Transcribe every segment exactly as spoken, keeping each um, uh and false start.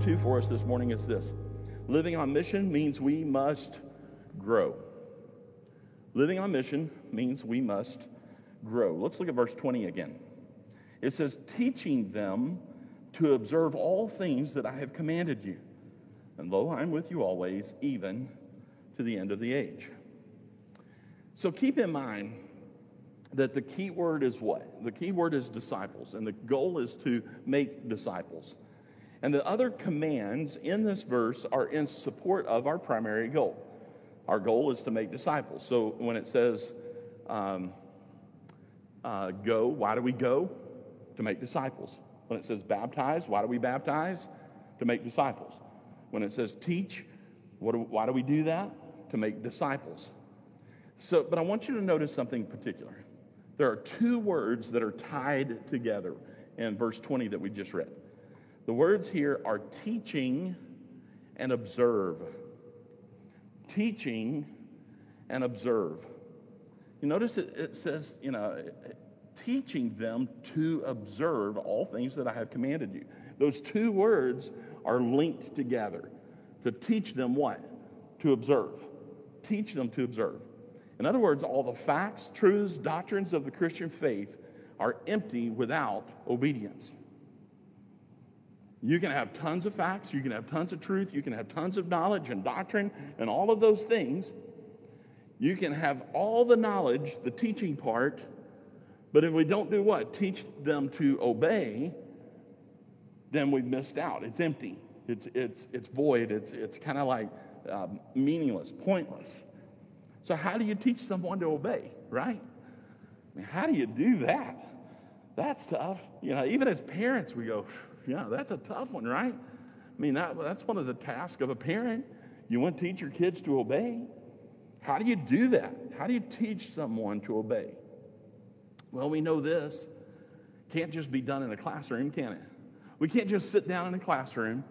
two for us this morning is this. Living on mission means we must grow. Living on mission means we must grow. Let's look at verse twenty again. It says, teaching them to observe all things that I have commanded you. And lo, I am with you always, even to the end of the age. So keep in mind that the key word is what? The key word is disciples, and the goal is to make disciples. And the other commands in this verse are in support of our primary goal. Our goal is to make disciples. So when it says um, uh, go, why do we go? To make disciples. When it says baptize, why do we baptize? To make disciples. When it says teach, what do, why do we do that? To make disciples. So, but I want you to notice something particular. There are two words that are tied together in verse twenty that we just read. The words here are teaching and observe. Teaching and observe. You notice it, it says, you know, teaching them to observe all things that I have commanded you. Those two words are linked together. To teach them what? To observe. Teach them to observe. In other words, all the facts, truths, doctrines of the Christian faith are empty without obedience. You can have tons of facts, you can have tons of truth, you can have tons of knowledge and doctrine and all of those things. You can have all the knowledge, the teaching part, but if we don't do what? Teach them to obey, then we've missed out. It's empty. It's it's it's void. It's it's kind of like um, meaningless, pointless. So how do you teach someone to obey, right? I mean, how do you do that? That's tough. You know, even as parents, we go, yeah, that's a tough one, right? I mean, that, that's one of the tasks of a parent. You want to teach your kids to obey. How do you do that? How do you teach someone to obey? Well, we know this. Can't just be done in a classroom, can it? We can't just sit down in a classroom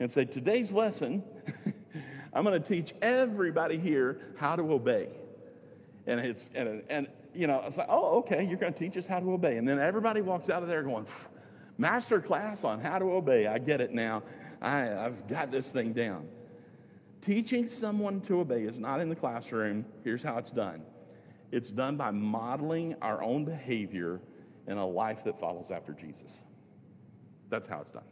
and say, today's lesson, I'm going to teach everybody here how to obey. And it's, and, and you know, it's like, oh, okay, you're going to teach us how to obey. And then everybody walks out of there going, master class on how to obey. I get it now. I, I've got this thing down. Teaching someone to obey is not in the classroom. Here's how it's done. It's done by modeling our own behavior in a life that follows after Jesus. That's how it's done.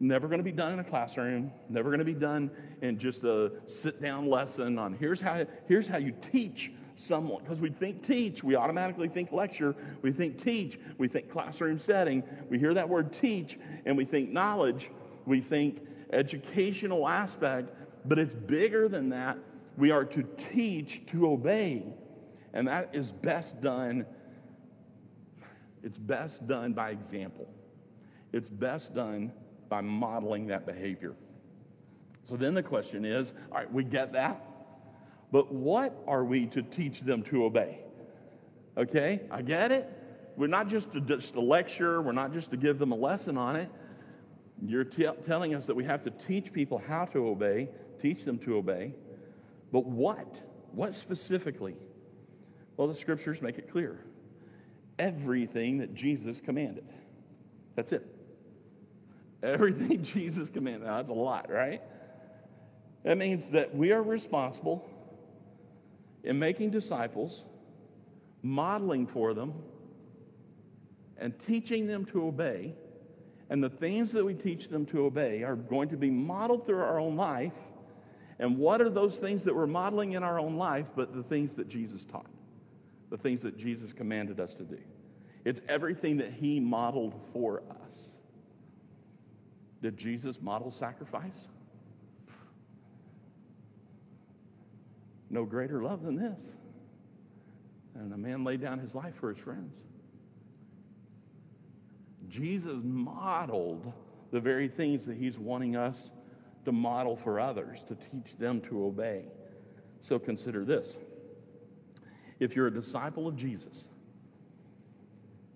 Never going to be done in a classroom. Never going to be done in just a sit-down lesson on here's how here's how you teach someone. Because we think teach, we automatically think lecture. We think teach, we think classroom setting. We hear that word teach, and we think knowledge. We think educational aspect, but it's bigger than that. We are to teach to obey, and that is best done. It's best done by example. It's best done by modeling that behavior. So then the question is, all right, we get that, but what are we to teach them to obey? Okay, I get it. We're not just to, just a lecture. We're not just to give them a lesson on it. You're t- telling us that we have to teach people how to obey, teach them to obey. But what? What specifically? Well, the scriptures make it clear. Everything that Jesus commanded. That's it. Everything Jesus commanded. Now, that's a lot, right? That means that we are responsible in making disciples, modeling for them, and teaching them to obey. And the things that we teach them to obey are going to be modeled through our own life. And what are those things that we're modeling in our own life, but the things that Jesus taught, the things that Jesus commanded us to do? It's everything that he modeled for us. Did Jesus model sacrifice? No greater love than this. And a man laid down his life for his friends. Jesus modeled the very things that he's wanting us to model for others, to teach them to obey. So consider this. If you're a disciple of Jesus,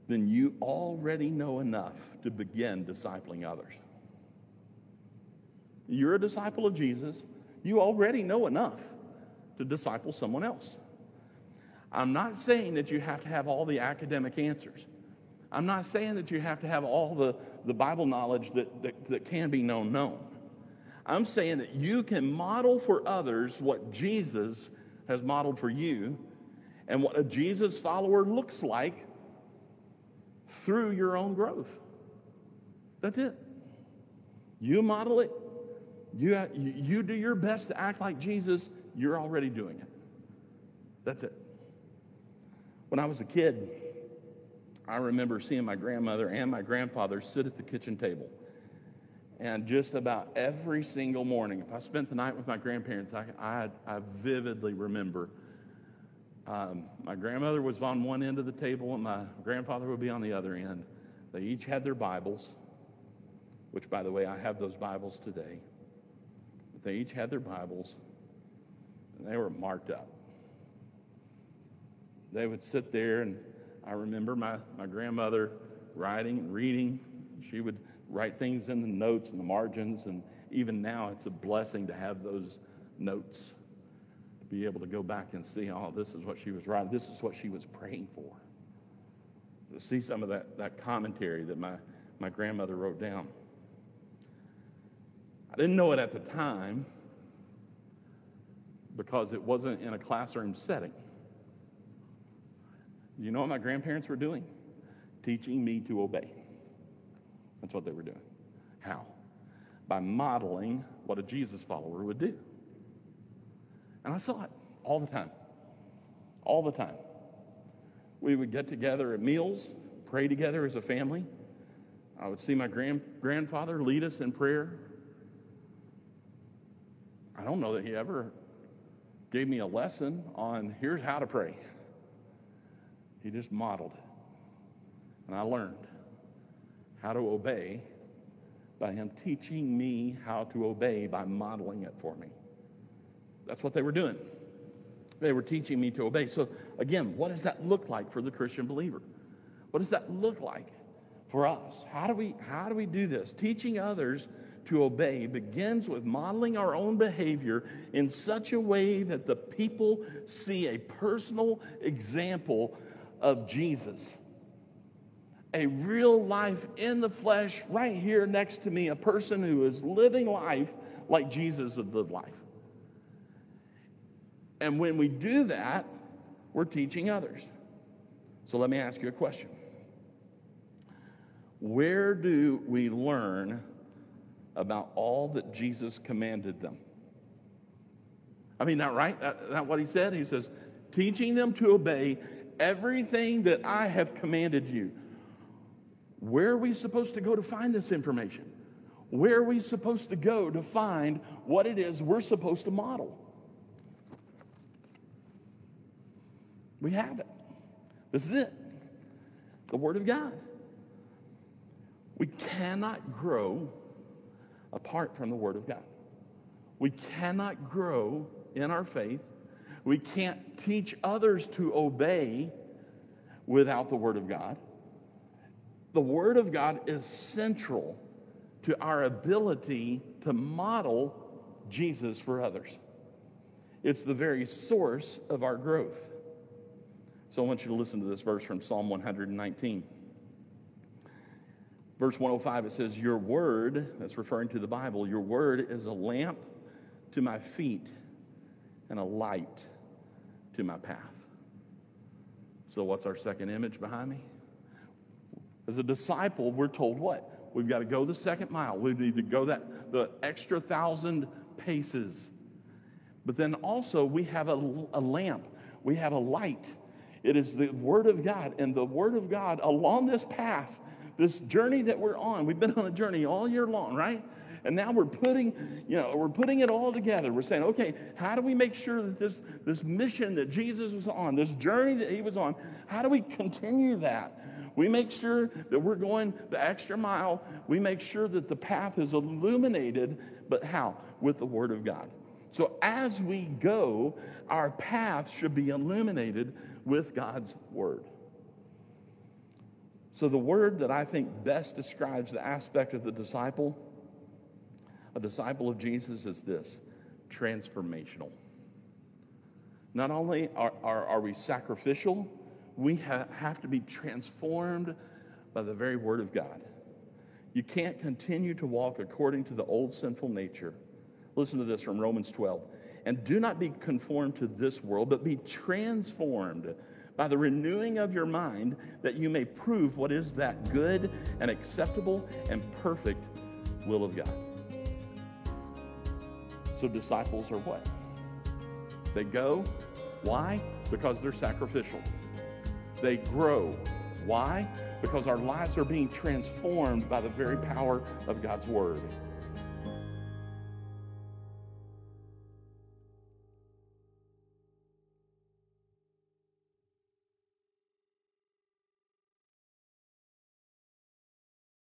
then you already know enough to begin discipling others. You're a disciple of Jesus, you already know enough to disciple someone else. I'm not saying that you have to have all the academic answers. I'm not saying that you have to have all the, the Bible knowledge that, that, that can be known known. I'm saying that you can model for others what Jesus has modeled for you and what a Jesus follower looks like through your own growth. That's it. You model it. You, you do your best to act like Jesus. You're already doing it. That's it. When I was a kid, I remember seeing my grandmother and my grandfather sit at the kitchen table. And just about every single morning, if I spent the night with my grandparents, I, I, I vividly remember um, my grandmother was on one end of the table and my grandfather would be on the other end. They each had their Bibles, which, by the way, I have those Bibles today. But they each had their Bibles, and they were marked up. They would sit there, and I remember my, my grandmother writing and reading. She would write things in the notes and the margins, and even now it's a blessing to have those notes, to be able to go back and see, oh, this is what she was writing, this is what she was praying for. To see some of that, that commentary that my, my grandmother wrote down. I didn't know it at the time because it wasn't in a classroom setting. You know what my grandparents were doing? Teaching me to obey. That's what they were doing. How? By modeling what a Jesus follower would do. And I saw it all the time. All the time. We would get together at meals, pray together as a family. I would see my grand, grandfather lead us in prayer. I don't know that he ever gave me a lesson on here's how to pray. He just modeled it. And I learned how to obey by him teaching me how to obey by modeling it for me. That's what they were doing. They were teaching me to obey. So again, what does that look like for the Christian believer? What does that look like for us? How do we, how do we do this? Teaching others to obey begins with modeling our own behavior in such a way that the people see a personal example of Jesus. A real life in the flesh right here next to me, a person who is living life like Jesus would live life. And when we do that, we're teaching others. So let me ask you a question. Where do we learn about all that Jesus commanded them? I mean, not right? That, that what he said? He says, teaching them to obey everything that I have commanded you. Where are we supposed to go to find this information? Where are we supposed to go to find what it is we're supposed to model? We have it. This is it. The Word of God. We cannot grow apart from the Word of God. We cannot grow in our faith. We can't teach others to obey without the Word of God. The Word of God is central to our ability to model Jesus for others. It's the very source of our growth. So I want you to listen to this verse from Psalm one nineteen. Verse one oh five, it says, your word, that's referring to the Bible, your word is a lamp to my feet and a light to my path. So what's our second image behind me? As a disciple, we're told what? We've got to go the second mile. We need to go that the extra thousand paces. But then also we have a, a lamp. We have a light. It is the Word of God. And the Word of God along this path, this journey that we're on, we've been on a journey all year long, right? And now we're putting, you know, we're putting it all together. We're saying, okay, how do we make sure that this, this mission that Jesus was on, this journey that he was on, how do we continue that? We make sure that we're going the extra mile. We make sure that the path is illuminated, but how? With the Word of God. So as we go, our path should be illuminated with God's Word. So the word that I think best describes the aspect of the disciple, a disciple of Jesus, is this: transformational. Not only are, are, are we sacrificial, we have to be transformed by the very word of God. You can't continue to walk according to the old sinful nature. Listen to this from Romans twelve. And do not be conformed to this world, but be transformed by the renewing of your mind, that you may prove what is that good and acceptable and perfect will of God. So disciples are what? They go. Why? Because they're sacrificial. They grow. Why? Because our lives are being transformed by the very power of God's word.